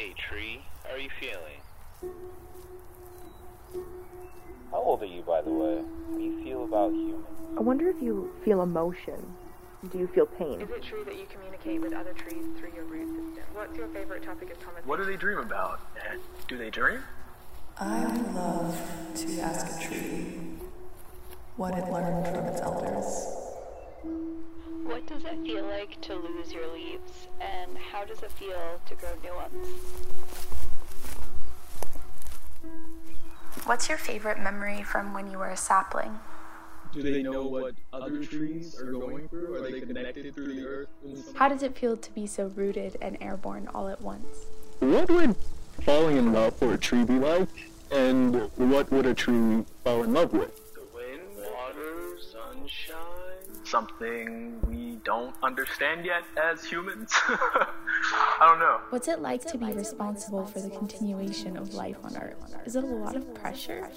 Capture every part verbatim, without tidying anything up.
Hey Tree, how are you feeling? How old are you, by the way? How do you feel about humans? I wonder if you feel emotion. Do you feel pain? Is it true that you communicate with other trees through your root system? What's your favorite topic of conversation? What do they dream about? And do they dream? I would love to ask a tree what it learned from its elders. What does it feel like to lose your leaves? And how does it feel to grow new ones? What's your favorite memory from when you were a sapling? Do they know what other trees are going through? Are they connected through the earth? How does it feel to be so rooted and airborne all at once? What would falling in love for a tree be like? And what would a tree fall in love with? The wind, water, sunshine. Something we don't understand yet as humans. I don't know. What's it like to be responsible for the continuation of life on Earth? Is it a lot of pressure?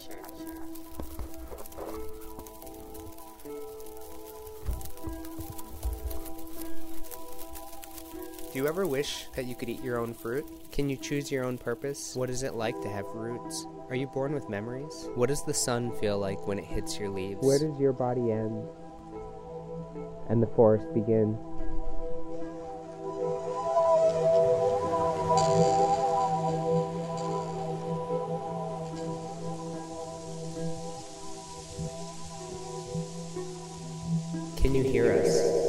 Do you ever wish that you could eat your own fruit? Can you choose your own purpose? What is it like to have roots? Are you born with memories? What does the sun feel like when it hits your leaves? Where does your body end and the forest begin? Can you hear us?